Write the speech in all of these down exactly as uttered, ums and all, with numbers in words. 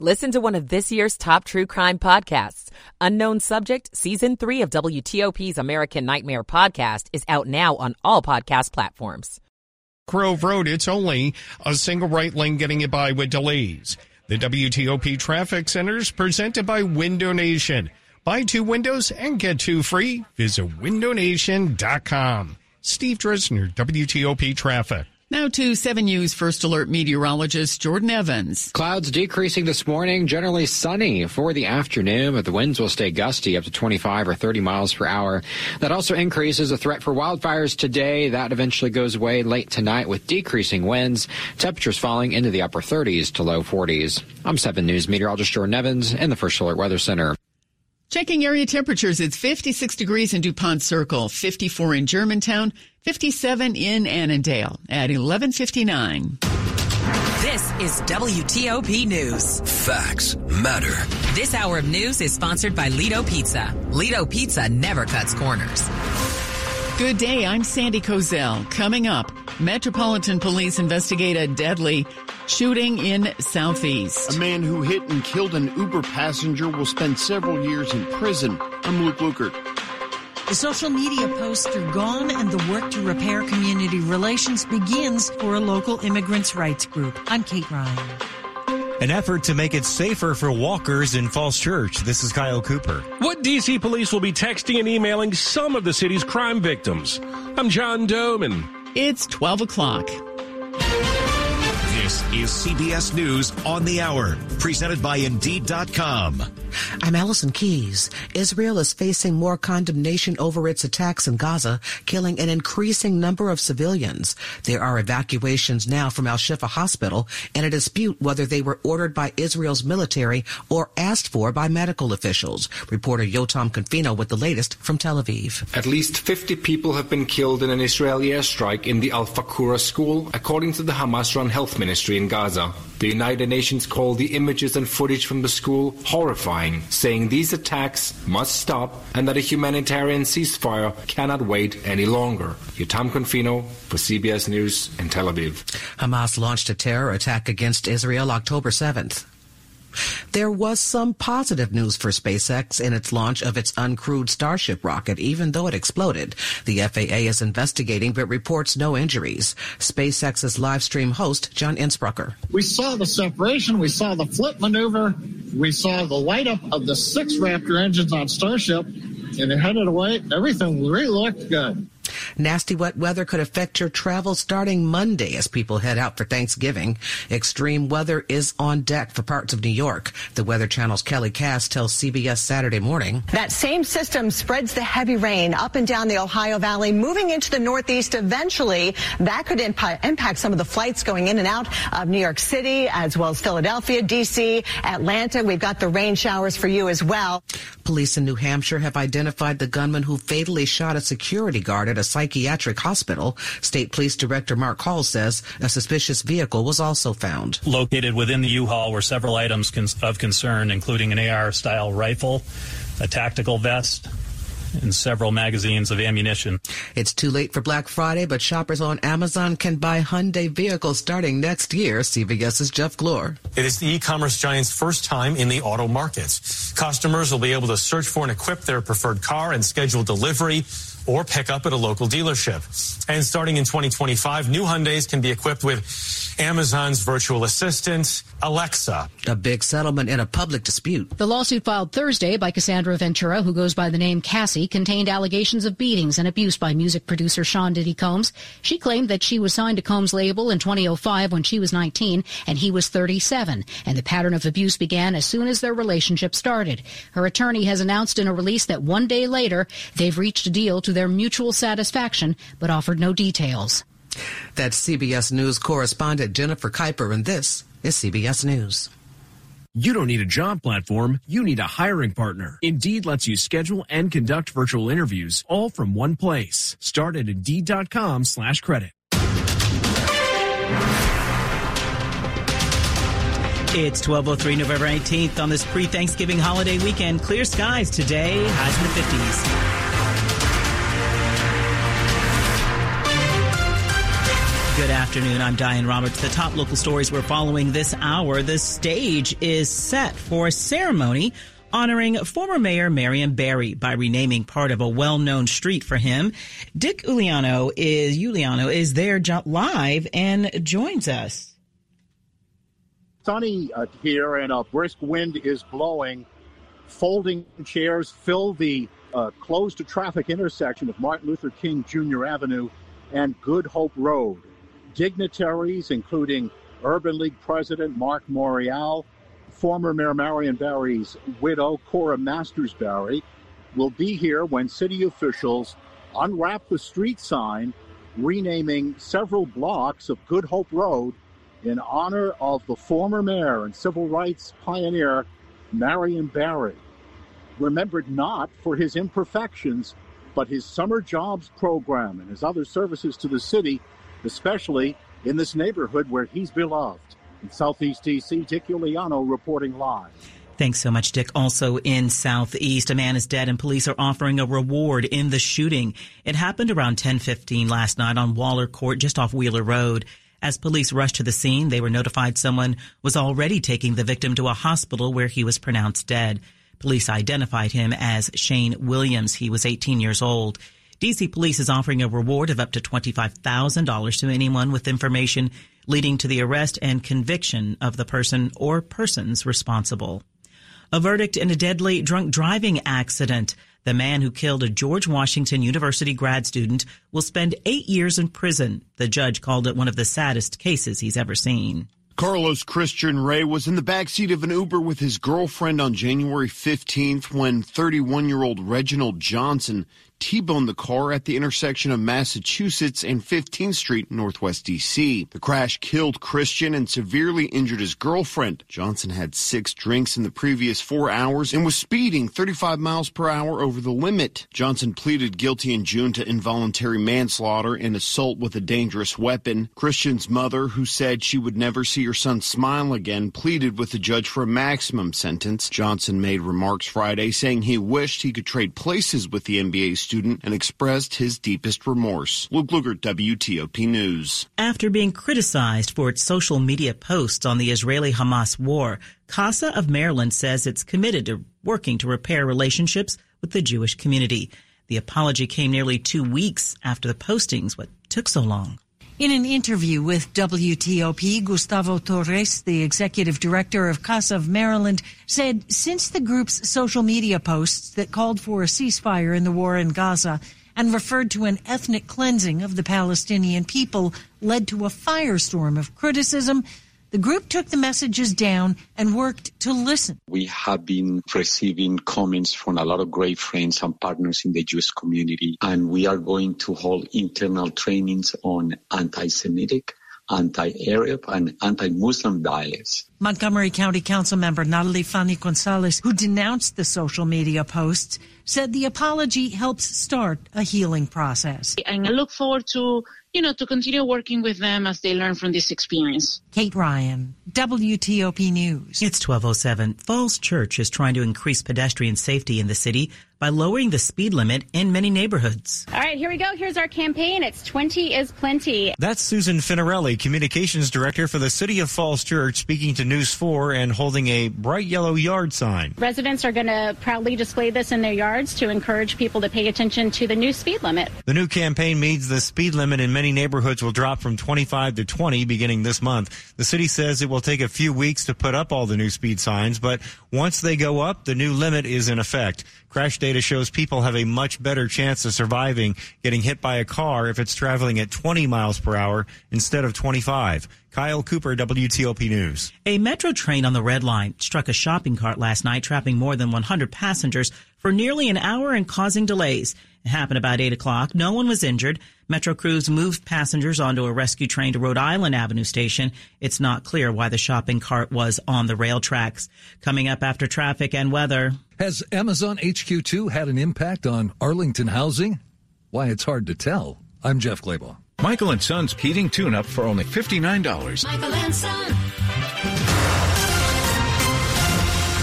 Listen to one of this year's top true crime podcasts. Unknown Subject, Season three of W T O P's American Nightmare podcast is out now on all podcast platforms. Grove Road, it's only a single right lane getting you by with delays. The W T O P Traffic Center's presented by Window Nation. Buy two windows and get two free. Visit window nation dot com. Steve Drisner, W T O P Traffic. Now to seven News First Alert meteorologist Jordan Evans. Clouds decreasing this morning, generally sunny for the afternoon, but the winds will stay gusty up to twenty-five or thirty miles per hour. That also increases the threat for wildfires today. That eventually goes away late tonight with decreasing winds, temperatures falling into the upper thirties to low forties. I'm seven News meteorologist Jordan Evans in the First Alert Weather Center. Checking area temperatures, it's fifty-six degrees in DuPont Circle, fifty-four in Germantown, fifty-seven in Annandale at eleven fifty-nine. This is W T O P News. Facts matter. This hour of news is sponsored by Lido Pizza. Lido Pizza never cuts corners. Good day, I'm Sandy Kozel. Coming up, Metropolitan Police investigate a deadly shooting in Southeast. A man who hit and killed an Uber passenger will spend several years in prison. I'm Luke Lukert. The social media posts are gone and the work to repair community relations begins for a local immigrants' rights group. I'm Kate Ryan. An effort to make it safer for walkers in Falls Church. This is Kyle Cooper. What D C police will be texting and emailing some of the city's crime victims. I'm John Doman. It's twelve o'clock. This is C B S News on the Hour, presented by Indeed dot com. I'm Allison Keys. Israel is facing more condemnation over its attacks in Gaza, killing an increasing number of civilians. There are evacuations now from Al-Shifa Hospital and a dispute whether they were ordered by Israel's military or asked for by medical officials. Reporter Yotam Confino with the latest from Tel Aviv. At least fifty people have been killed in an Israeli airstrike in the Al-Fakura school, according to the Hamas-run health ministry in Gaza. The United Nations called the images and footage from the school horrifying, saying these attacks must stop and that a humanitarian ceasefire cannot wait any longer. Yotam Confino for C B S News in Tel Aviv. Hamas launched a terror attack against Israel October seventh. There was some positive news for SpaceX in its launch of its uncrewed Starship rocket, even though it exploded. The F A A is investigating, but reports no injuries. SpaceX's live stream host, John Insprucker. We saw the separation. We saw the flip maneuver. We saw the light up of the six Raptor engines on Starship, and it headed away. Everything really looked good. Nasty wet weather could affect your travel starting Monday as people head out for Thanksgiving. Extreme weather is on deck for parts of New York. The Weather Channel's Kelly Cass tells C B S Saturday Morning. That same system spreads the heavy rain up and down the Ohio Valley, moving into the Northeast eventually. That could imp- impact some of the flights going in and out of New York City, as well as Philadelphia, D C, Atlanta. We've got the rain showers for you as well. Police in New Hampshire have identified the gunman who fatally shot a security guard at a psychiatric hospital. State Police Director Mark Hall says a suspicious vehicle was also found. Located within the U-Haul were several items of concern, including an A R-style rifle, a tactical vest, and several magazines of ammunition. It's too late for Black Friday, but shoppers on Amazon can buy Hyundai vehicles starting next year. CBS's Jeff Glore. It is the e-commerce giant's first time in the auto markets. Customers will be able to search for and equip their preferred car and schedule delivery or pick up at a local dealership. And starting in twenty twenty-five, new Hyundais can be equipped with Amazon's virtual assistant, Alexa. A big settlement in a public dispute. The lawsuit filed Thursday by Cassandra Ventura, who goes by the name Cassie, contained allegations of beatings and abuse by music producer Sean Diddy Combs. She claimed that she was signed to Combs' label in twenty oh five when she was nineteen and he was thirty-seven, and the pattern of abuse began as soon as their relationship started. Her attorney has announced in a release that one day later, they've reached a deal to their mutual satisfaction, but offered no details. That's C B S News correspondent Jennifer Kuiper, and this is C B S News. You don't need a job platform. You need a hiring partner. Indeed lets you schedule and conduct virtual interviews all from one place. Start at Indeed.com slash credit. It's twelve oh three November eighteenth on this pre-Thanksgiving holiday weekend. Clear skies today, highs in the fifties. Good afternoon. I'm Diane Roberts. The top local stories we're following this hour. The stage is set for a ceremony honoring former Mayor Marion Barry by renaming part of a well-known street for him. Dick Uliano is Uliano is there live and joins us. Sunny uh, here, and a brisk wind is blowing. Folding chairs fill the uh, closed-to-traffic intersection of Martin Luther King Junior Avenue and Good Hope Road. Dignitaries, including Urban League President Mark Morial, former Mayor Marion Barry's widow, Cora Masters Barry, will be here when city officials unwrap the street sign renaming several blocks of Good Hope Road in honor of the former mayor and civil rights pioneer, Marion Barry. Remembered not for his imperfections, but his summer jobs program and his other services to the city, especially in this neighborhood where he's beloved. In Southeast D C, Dick Uliano reporting live. Thanks so much, Dick. Also in Southeast, a man is dead and police are offering a reward in the shooting. It happened around ten fifteen last night on Waller Court, just off Wheeler Road. As police rushed to the scene, they were notified someone was already taking the victim to a hospital where he was pronounced dead. Police identified him as Shane Williams. He was eighteen years old. D C police is offering a reward of up to twenty-five thousand dollars to anyone with information leading to the arrest and conviction of the person or persons responsible. A verdict in a deadly drunk driving accident. The man who killed a George Washington University grad student will spend eight years in prison. The judge called it one of the saddest cases he's ever seen. Carlos Christian Ray was in the backseat of an Uber with his girlfriend on January fifteenth when thirty-one-year-old Reginald Johnson T-boned the car at the intersection of Massachusetts and fifteenth Street, Northwest D C. The crash killed Christian and severely injured his girlfriend. Johnson had six drinks in the previous four hours and was speeding thirty-five miles per hour over the limit. Johnson pleaded guilty in June to involuntary manslaughter and assault with a dangerous weapon. Christian's mother, who said she would never see her son smile again, pleaded with the judge for a maximum sentence. Johnson made remarks Friday saying he wished he could trade places with the N B A student and expressed his deepest remorse. Luke Luger, W T O P News. After being criticized for its social media posts on the Israeli-Hamas war, Casa of Maryland says it's committed to working to repair relationships with the Jewish community. The apology came nearly two weeks after the postings. What took so long? In an interview with W T O P, Gustavo Torres, the executive director of Casa of Maryland, said since the group's social media posts that called for a ceasefire in the war in Gaza and referred to an ethnic cleansing of the Palestinian people led to a firestorm of criticism, the group took the messages down and worked to listen. We have been receiving comments from a lot of great friends and partners in the Jewish community, and we are going to hold internal trainings on anti-Semitic, anti-Arab, and anti-Muslim dialects. Montgomery County Council member Natalie Fanny Gonzalez, who denounced the social media posts, said the apology helps start a healing process. And I look forward to, you know, to continue working with them as they learn from this experience. Kate Ryan, W T O P News. It's twelve oh seven. Falls Church is trying to increase pedestrian safety in the city by lowering the speed limit in many neighborhoods. All right, here we go. Here's our campaign. It's twenty is plenty. That's Susan Finarelli, communications director for the city of Falls Church, speaking to News four and holding a bright yellow yard sign. Residents are going to proudly display this in their yard to encourage people to pay attention to the new speed limit. The new campaign means the speed limit in many neighborhoods will drop from twenty-five to twenty beginning this month. The city says it will take a few weeks to put up all the new speed signs, but once they go up, the new limit is in effect. Crash data shows people have a much better chance of surviving getting hit by a car if it's traveling at twenty miles per hour instead of twenty-five. Kyle Cooper, W T O P News. A metro train on the Red Line struck a shopping cart last night, trapping more than one hundred passengers for nearly an hour and causing delays. It happened about eight o'clock. No one was injured. Metro crews moved passengers onto a rescue train to Rhode Island Avenue Station. It's not clear why the shopping cart was on the rail tracks. Coming up after traffic and weather. Has Amazon H Q two had an impact on Arlington housing? Why, it's hard to tell. I'm Jeff Glable. Michael and Son's heating tune-up for only fifty-nine dollars. Michael and Son.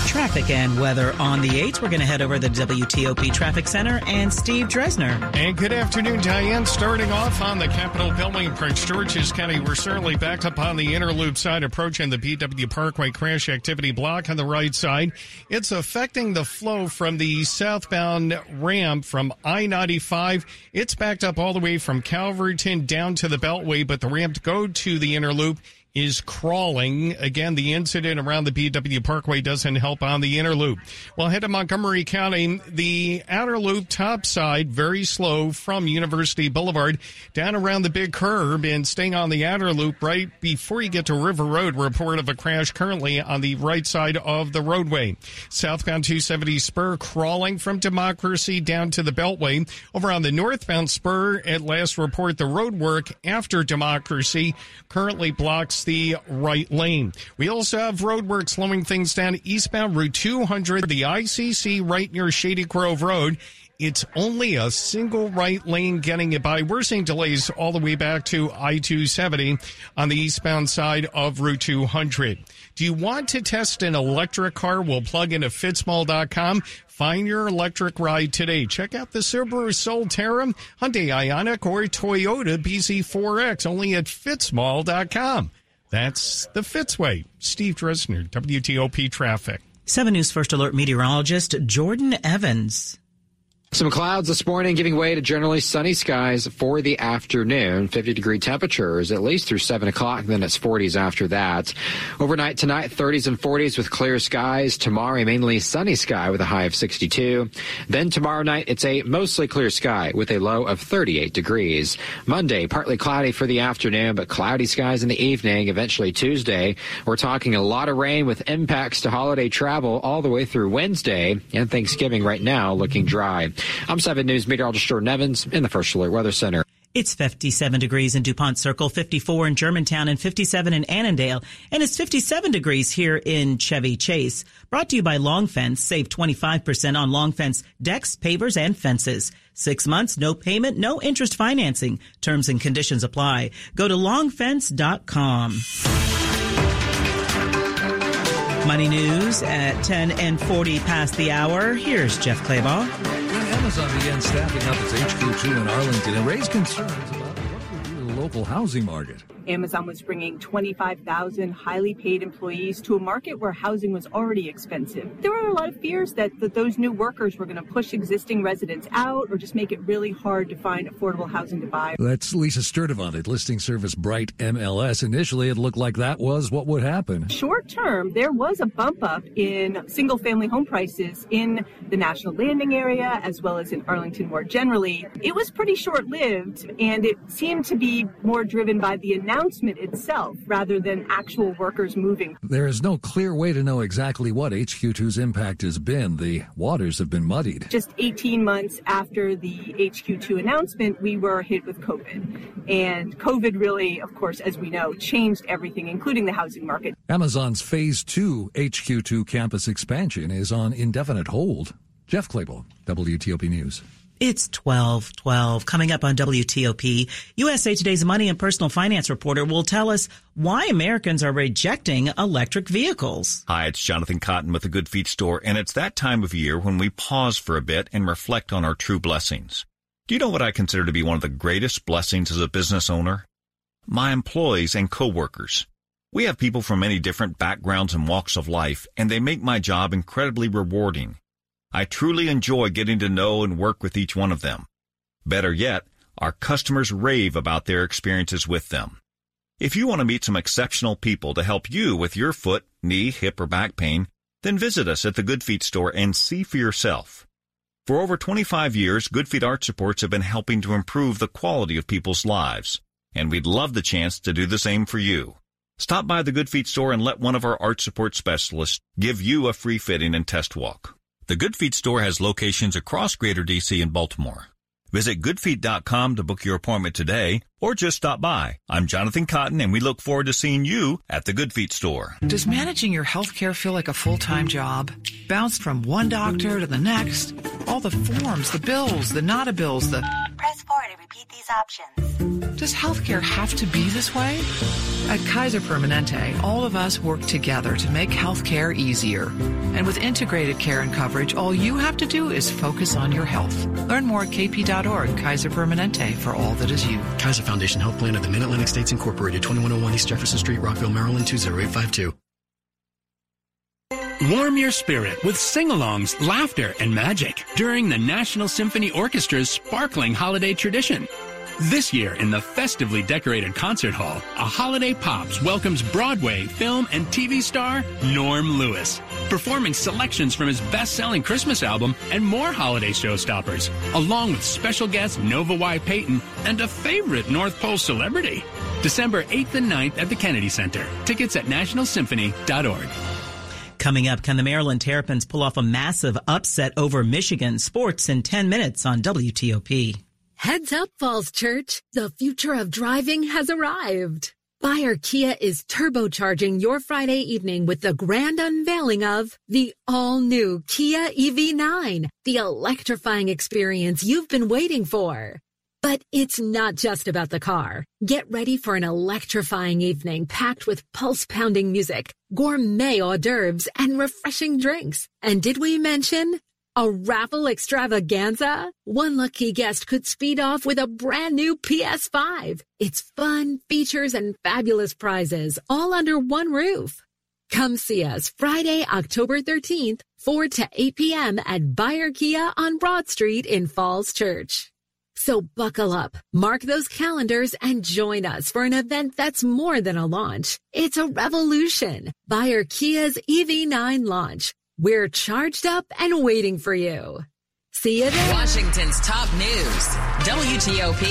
Track traffic and weather on the eights. We're going to head over to the W T O P Traffic Center and Steve Dresner. And good afternoon, Diane. Starting off on the Capitol building, Prince George's County, we're certainly backed up on the inner loop side approaching the B W Parkway crash activity block on the right side. It's affecting the flow from the southbound ramp from I ninety-five. It's backed up all the way from Calverton down to the Beltway, but the ramp to go to the inner loop is crawling. Again, the incident around the B W Parkway doesn't help on the inner loop. Well, head to Montgomery County. The outer loop top side, very slow from University Boulevard down around the big curb, and staying on the outer loop right before you get to River Road, report of a crash currently on the right side of the roadway. Southbound two seventy spur crawling from Democracy down to the Beltway. Over on the northbound spur, at last report, the road work after Democracy currently blocks the right lane. We also have road work slowing things down eastbound Route two hundred, the I C C right near Shady Grove Road. It's only a single right lane getting it by. We're seeing delays all the way back to I two seventy on the eastbound side of Route two hundred. Do you want to test an electric car? We'll plug into fitsmall dot com. Find your electric ride today. Check out the Subaru Solterra, Hyundai Ioniq, or Toyota B Z four X only at fitsmall dot com. That's the Fitzway. Steve Dresner, W T O P Traffic. seven News First Alert meteorologist Jordan Evans. Some clouds this morning giving way to generally sunny skies for the afternoon. fifty degree temperatures at least through seven o'clock, and then it's forties after that. Overnight tonight, thirties and forties with clear skies. Tomorrow, mainly sunny sky with a high of sixty-two. Then tomorrow night, it's a mostly clear sky with a low of thirty-eight degrees. Monday, partly cloudy for the afternoon, but cloudy skies in the evening. Eventually Tuesday, we're talking a lot of rain with impacts to holiday travel all the way through Wednesday, and Thanksgiving right now looking dry. I'm seven News meteorologist Jordan Evans in the First Alert Weather Center. It's fifty-seven degrees in DuPont Circle, fifty-four in Germantown, and fifty-seven in Annandale. And it's fifty-seven degrees here in Chevy Chase. Brought to you by Long Fence. Save twenty-five percent on Long Fence decks, pavers, and fences. Six months, no payment, no interest financing. Terms and conditions apply. Go to long fence dot com. Money news at ten and forty past the hour. Here's Jeff Claybaugh. Amazon began staffing up its H Q two in Arlington and raised concerns about what would be the local housing market. Amazon was bringing twenty-five thousand highly paid employees to a market where housing was already expensive. There were a lot of fears that, that those new workers were going to push existing residents out or just make it really hard to find affordable housing to buy. That's Lisa Sturdivant at listing service Bright M L S. Initially, it looked like that was what would happen. Short term, there was a bump up in single-family home prices in the National Landing area as well as in Arlington more generally. It was pretty short-lived, and it seemed to be more driven by the announcement itself rather than actual workers moving. There is no clear way to know exactly what H Q two's impact has been. The waters have been muddied. Just eighteen months after the H Q two announcement, we were hit with COVID. And COVID really, of course, as we know, changed everything, including the housing market. Amazon's Phase two H Q two campus expansion is on indefinite hold. Jeff Claybaugh, W T O P News. It's twelve twelve. Coming up on W T O P, U S A Today's money and personal finance reporter will tell us why Americans are rejecting electric vehicles. Hi, it's Jonathan Cotton with the Good Feet Store, and it's that time of year when we pause for a bit and reflect on our true blessings. Do you know what I consider to be one of the greatest blessings as a business owner? My employees and coworkers. We have people from many different backgrounds and walks of life, and they make my job incredibly rewarding. I truly enjoy getting to know and work with each one of them. Better yet, our customers rave about their experiences with them. If you want to meet some exceptional people to help you with your foot, knee, hip, or back pain, then visit us at the Good Feet Store and see for yourself. For over twenty-five years, Good Feet Arch Supports have been helping to improve the quality of people's lives, and we'd love the chance to do the same for you. Stop by the Good Feet Store and let one of our arch support specialists give you a free fitting and test walk. The Good Feet Store has locations across Greater D C and Baltimore. Visit good feet dot com to book your appointment today, or just stop by. I'm Jonathan Cotton, and we look forward to seeing you at the Good Feet Store. Does managing your health care feel like a full-time job? Bounced from one doctor to the next? All the forms, the bills, the not-a-bills, the... Press forward to repeat these options. Does healthcare have to be this way? At Kaiser Permanente, all of us work together to make healthcare easier. And with integrated care and coverage, all you have to do is focus on your health. Learn more at k p dot org, Kaiser Permanente, for all that is you. Kaiser Foundation Health Plan of the Mid-Atlantic States Incorporated, twenty-one oh one East Jefferson Street, Rockville, Maryland, two zero eight five two. Warm your spirit with sing-alongs, laughter, and magic during the National Symphony Orchestra's sparkling holiday tradition. This year, in the festively decorated concert hall, A Holiday Pops welcomes Broadway, film, and T V star Norm Lewis, performing selections from his best-selling Christmas album and more holiday showstoppers, along with special guest Nova Y. Payton and a favorite North Pole celebrity. December eighth and ninth at the Kennedy Center. Tickets at national symphony dot org. Coming up, can the Maryland Terrapins pull off a massive upset over Michigan? Sports in ten minutes on W T O P. Heads up, Falls Church. The future of driving has arrived. Buyer Kia is turbocharging your Friday evening with the grand unveiling of the all-new Kia E V nine, the electrifying experience you've been waiting for. But it's not just about the car. Get ready for an electrifying evening packed with pulse-pounding music, gourmet hors d'oeuvres, and refreshing drinks. And did we mention a raffle extravaganza? One lucky guest could speed off with a brand new P S five. It's fun, features, and fabulous prizes, all under one roof. Come see us Friday, October thirteenth, four to eight p.m. at Buyer Kia on Broad Street in Falls Church. So buckle up, mark those calendars, and join us for an event that's more than a launch. It's a revolution. Buyer Kia's E V nine launch. We're charged up and waiting for you. See you there. Washington's top news, W T O P.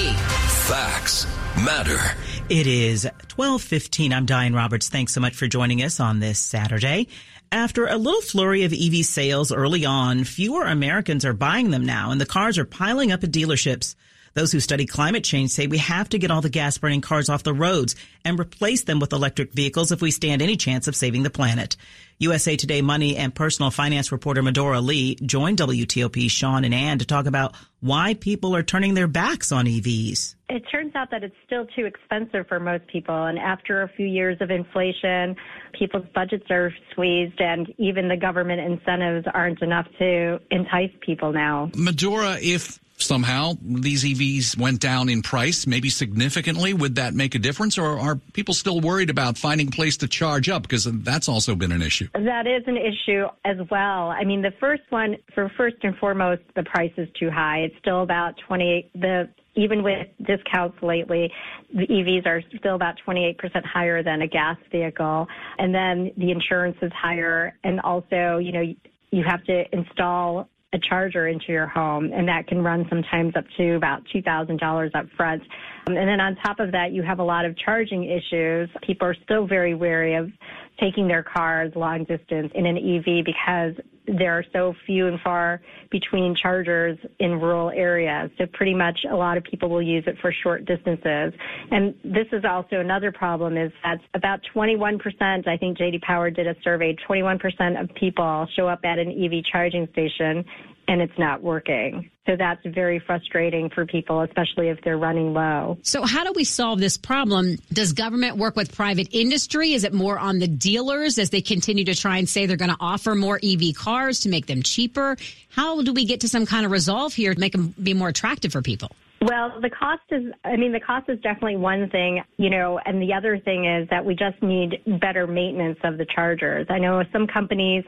Facts matter. It is twelve fifteen. I'm Diane Roberts. Thanks so much for joining us on this Saturday. After a little flurry of E V sales early on, fewer Americans are buying them now, and the cars are piling up at dealerships. Those who study climate change say we have to get all the gas-burning cars off the roads and replace them with electric vehicles if we stand any chance of saving the planet. U S A Today money and personal finance reporter Medora Lee joined W T O P's Sean and Ann to talk about why people are turning their backs on E Vs. It turns out that it's still too expensive for most people, and after a few years of inflation, people's budgets are squeezed, and even the government incentives aren't enough to entice people now. Medora, if somehow these E Vs went down in price, maybe significantly, would that make a difference, or are people still worried about finding a place to charge up, because that's also been an issue? That is an issue as well. I mean, the first one, for first and foremost, the price is too high. It's still about twenty-eight, the even with discounts lately, the E Vs are still about twenty-eight percent higher than a gas vehicle, and then the insurance is higher, and also, you know, you have to install a charger into your home, and that can run sometimes up to about two thousand dollars up front. And then on top of that, you have a lot of charging issues. People are still very wary of taking their cars long distance in an E V because there are so few and far between chargers in rural areas. So pretty much a lot of people will use it for short distances. And this is also another problem, is that about twenty-one percent, I think J D Power did a survey, twenty-one percent of people show up at an E V charging station and it's not working. So that's very frustrating for people, especially if they're running low. So how do we solve this problem? Does government work with private industry? Is it more on the dealers as they continue to try and say they're going to offer more E V cars to make them cheaper? How do we get to some kind of resolve here to make them be more attractive for people? Well, the cost is, I mean, the cost is definitely one thing, you know, and the other thing is that we just need better maintenance of the chargers. I know some companies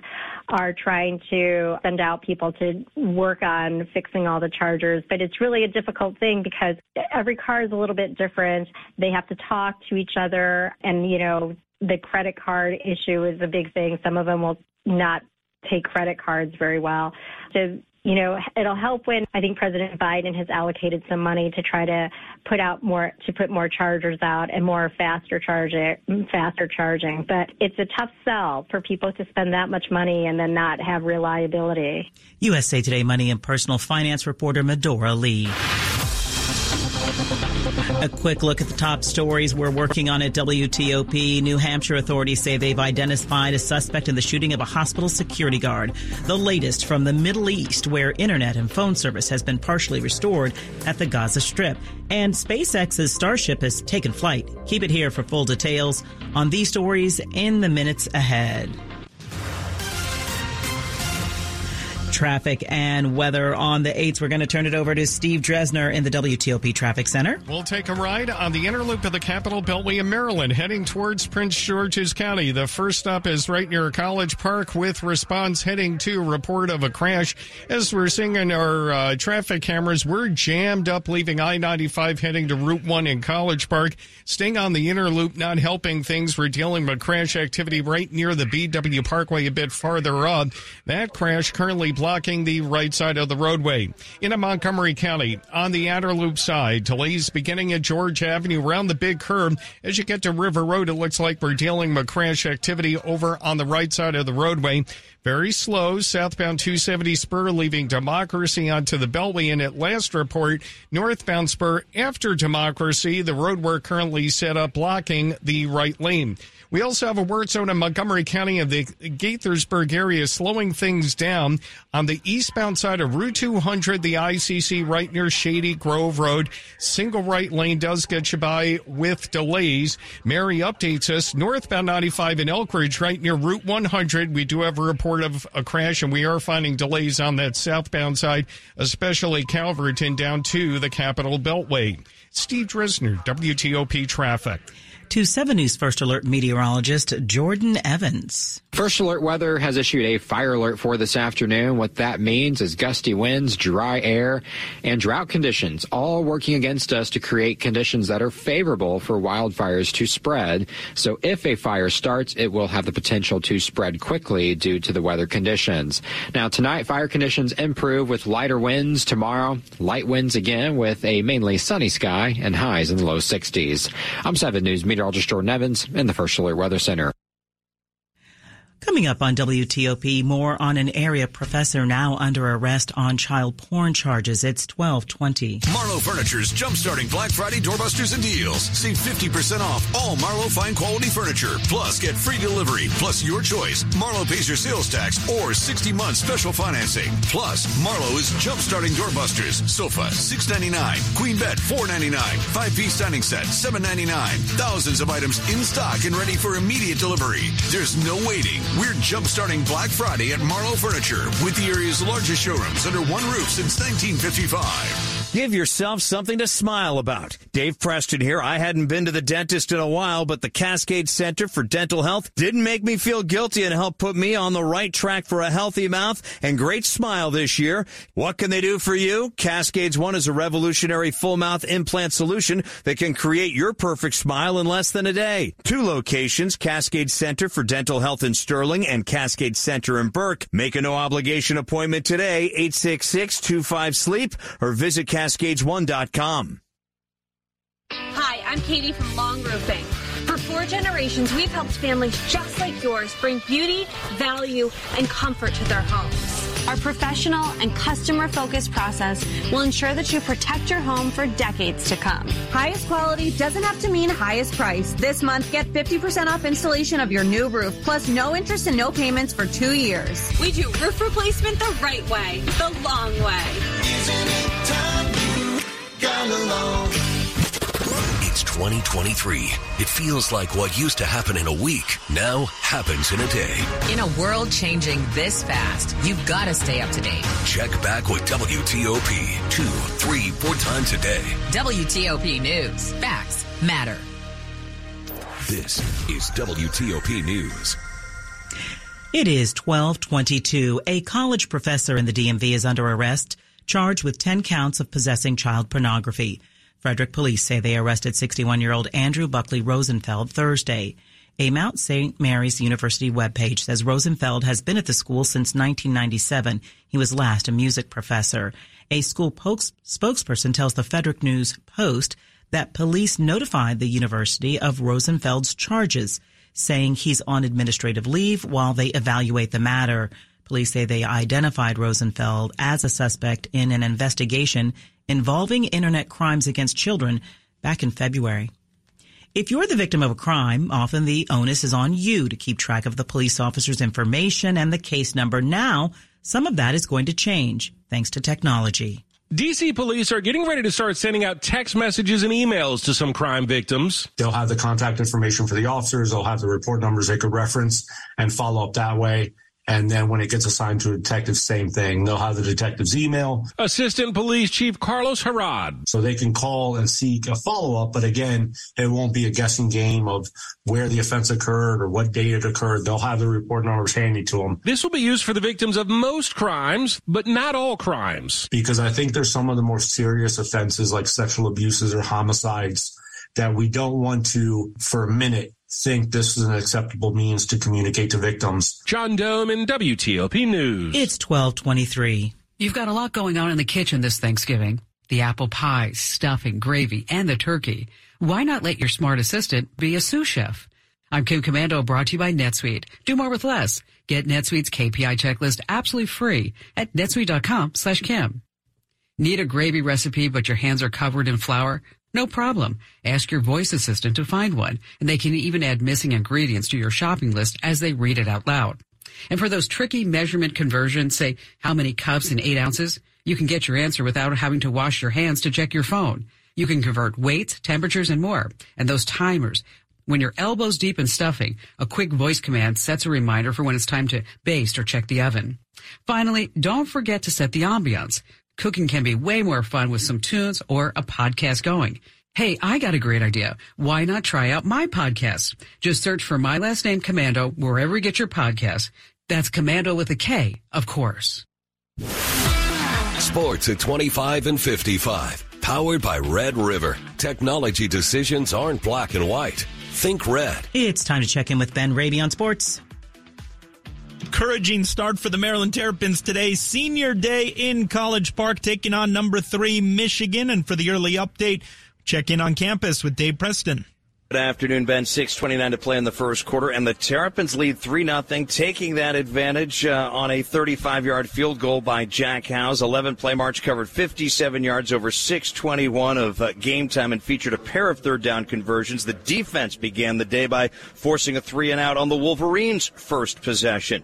are trying to send out people to work on fixing all the chargers, but it's really a difficult thing because every car is a little bit different. They have to talk to each other, and, you know, the credit card issue is a big thing. Some of them will not take credit cards very well. So, you know, it'll help when I think President Biden has allocated some money to try to put out more, to put more chargers out and more faster charging, faster charging. But it's a tough sell for people to spend that much money and then not have reliability. U S A Today money and personal finance reporter Medora Lee. A quick look at the top stories we're working on at W T O P. New Hampshire authorities say they've identified a suspect in the shooting of a hospital security guard. The latest from the Middle East, where internet and phone service has been partially restored at the Gaza Strip. And SpaceX's Starship has taken flight. Keep it here for full details on these stories in the minutes ahead. Traffic and weather on the eights. We're going to turn it over to Steve Dresner in the W T O P Traffic Center. We'll take a ride on the inner loop of the Capital Beltway in Maryland, heading towards Prince George's County. The first stop is right near College Park with response heading to report of a crash. As we're seeing in our uh, traffic cameras, we're jammed up leaving I ninety-five heading to Route one in College Park. Staying on the inner loop, not helping things. We're dealing with crash activity right near the B W Parkway a bit farther up. That crash currently blocking the right side of the roadway. Into Montgomery County, on the outer loop side, delays beginning at George Avenue around the big curb. As you get to River Road, it looks like we're dealing with crash activity over on the right side of the roadway. Very slow, southbound two seventy spur leaving Democracy onto the Beltway. And at last report, northbound spur after Democracy, the roadwork currently set up blocking the right lane. We also have a word zone in Montgomery County and the Gaithersburg area slowing things down. On the eastbound side of Route two hundred, the I C C right near Shady Grove Road, single right lane does get you by with delays. Mary updates us, northbound ninety-five in Elkridge right near Route one hundred. We do have a report of a crash, and we are finding delays on that southbound side, especially Calverton down to the Capitol Beltway. Steve Dresner, W T O P Traffic. To seven news First Alert meteorologist Jordan Evans. First Alert Weather has issued a fire alert for this afternoon. What that means is gusty winds, dry air, and drought conditions all working against us to create conditions that are favorable for wildfires to spread. So if a fire starts, it will have the potential to spread quickly due to the weather conditions. Now tonight, fire conditions improve with lighter winds. Tomorrow, light winds again with a mainly sunny sky and highs in the low sixties. I'm seven news meteorologist Jordan Evans in the First Alert Weather Center. Coming up on W T O P, more on an area professor now under arrest on child porn charges. It's twelve twenty. Marlowe Furniture's jumpstarting Black Friday doorbusters and deals. Save fifty percent off all Marlowe fine quality furniture. Plus, get free delivery. Plus, your choice. Marlowe pays your sales tax or sixty month special financing. Plus, Marlowe is jumpstarting doorbusters. Sofa, six ninety-nine. Queen bed, four ninety-nine. Five-piece dining set, seven ninety-nine. Thousands of items in stock and ready for immediate delivery. There's no waiting. We're jump-starting Black Friday at Marlowe Furniture with the area's largest showrooms under one roof since nineteen fifty-five. Give yourself something to smile about. Dave Preston here. I hadn't been to the dentist in a while, but the Cascade Center for Dental Health didn't make me feel guilty and helped put me on the right track for a healthy mouth and great smile this year. What can they do for you? Cascades One is a revolutionary full mouth implant solution that can create your perfect smile in less than a day. Two locations, Cascade Center for Dental Health in Sterling and Cascade Center in Burke. Make a no-obligation appointment today, eight six six, two five, S L E E P, or visit Cascade Cascades one dot com. Hi, I'm Katie from Long Roofing. For four generations, we've helped families just like yours bring beauty, value, and comfort to their homes. Our professional and customer-focused process will ensure that you protect your home for decades to come. Highest quality doesn't have to mean highest price. This month, get fifty percent off installation of your new roof, plus no interest and no payments for two years. We do roof replacement the right way, the long way. Isn't it time? It's twenty twenty-three. It feels like what used to happen in a week now happens in a day. In a world changing this fast, you've got to stay up to date. Check back with W T O P two, three, four times a day. W T O P News. Facts matter. This is W T O P News. It is twelve twenty-two. A college professor in the D M V is under arrest, charged with ten counts of possessing child pornography. Frederick police say they arrested sixty-one-year-old Andrew Buckley Rosenfeld Thursday. A Mount Saint Mary's University webpage says Rosenfeld has been at the school since nineteen ninety-seven. He was last a music professor. A school pokes- spokesperson tells the Frederick News Post that police notified the university of Rosenfeld's charges, saying he's on administrative leave while they evaluate the matter. Police say they identified Rosenfeld as a suspect in an investigation involving internet crimes against children back in February. If you're the victim of a crime, often the onus is on you to keep track of the police officer's information and the case number. Now, some of that is going to change thanks to technology. D C police are getting ready to start sending out text messages and emails to some crime victims. They'll have the contact information for the officers. They'll have the report numbers they could reference and follow up that way. And then when it gets assigned to a detective, same thing. They'll have the detective's email. Assistant Police Chief Carlos Herrad. So they can call and seek a follow-up. But again, it won't be a guessing game of where the offense occurred or what date it occurred. They'll have the report numbers handy to them. This will be used for the victims of most crimes, but not all crimes. Because I think there's some of the more serious offenses like sexual abuses or homicides that we don't want to, for a minute, think this is an acceptable means to communicate to victims. John Dome in W T O P News. It's twelve twenty-three. You've got a lot going on in the kitchen this Thanksgiving. The apple pie, stuffing, gravy, and the turkey. Why not let your smart assistant be a sous chef? I'm Kim Commando, brought to you by NetSuite. Do more with less. Get NetSuite's K P I checklist absolutely free at netsuite.com slash Kim. Need a gravy recipe, but your hands are covered in flour? No problem. Ask your voice assistant to find one, and they can even add missing ingredients to your shopping list as they read it out loud. And for those tricky measurement conversions, say how many cups in eight ounces, you can get your answer without having to wash your hands to check your phone. You can convert weights, temperatures, and more. And those timers, when your elbow's deep in stuffing, a quick voice command sets a reminder for when it's time to baste or check the oven. Finally, don't forget to set the ambiance. Cooking can be way more fun with some tunes or a podcast going. Hey, I got a great idea. Why not try out my podcast? Just search for my last name, Commando, wherever you get your podcasts. That's Commando with a K, of course. Sports at twenty-five and fifty-five. Powered by Red River. Technology decisions aren't black and white. Think red. It's time to check in with Ben Raby on sports. Encouraging start for the Maryland Terrapins today. Senior day in College Park, taking on number three Michigan. And for the early update, check in on campus with Dave Preston. Good afternoon, Ben. six twenty-nine to play in the first quarter, and the Terrapins lead three nothing, taking that advantage uh, on a thirty-five-yard field goal by Jack Howes. eleven-play march covered fifty-seven yards over six twenty-one of uh, game time and featured a pair of third-down conversions. The defense began the day by forcing a three-and-out on the Wolverines' first possession.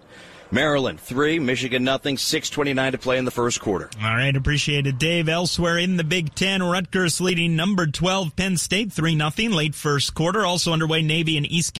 Maryland three, Michigan nothing, six twenty-nine to play in the first quarter. All right, appreciate it, Dave. Elsewhere in the Big Ten, Rutgers leading number twelve Penn State three nothing, late first quarter. Also underway, Navy and East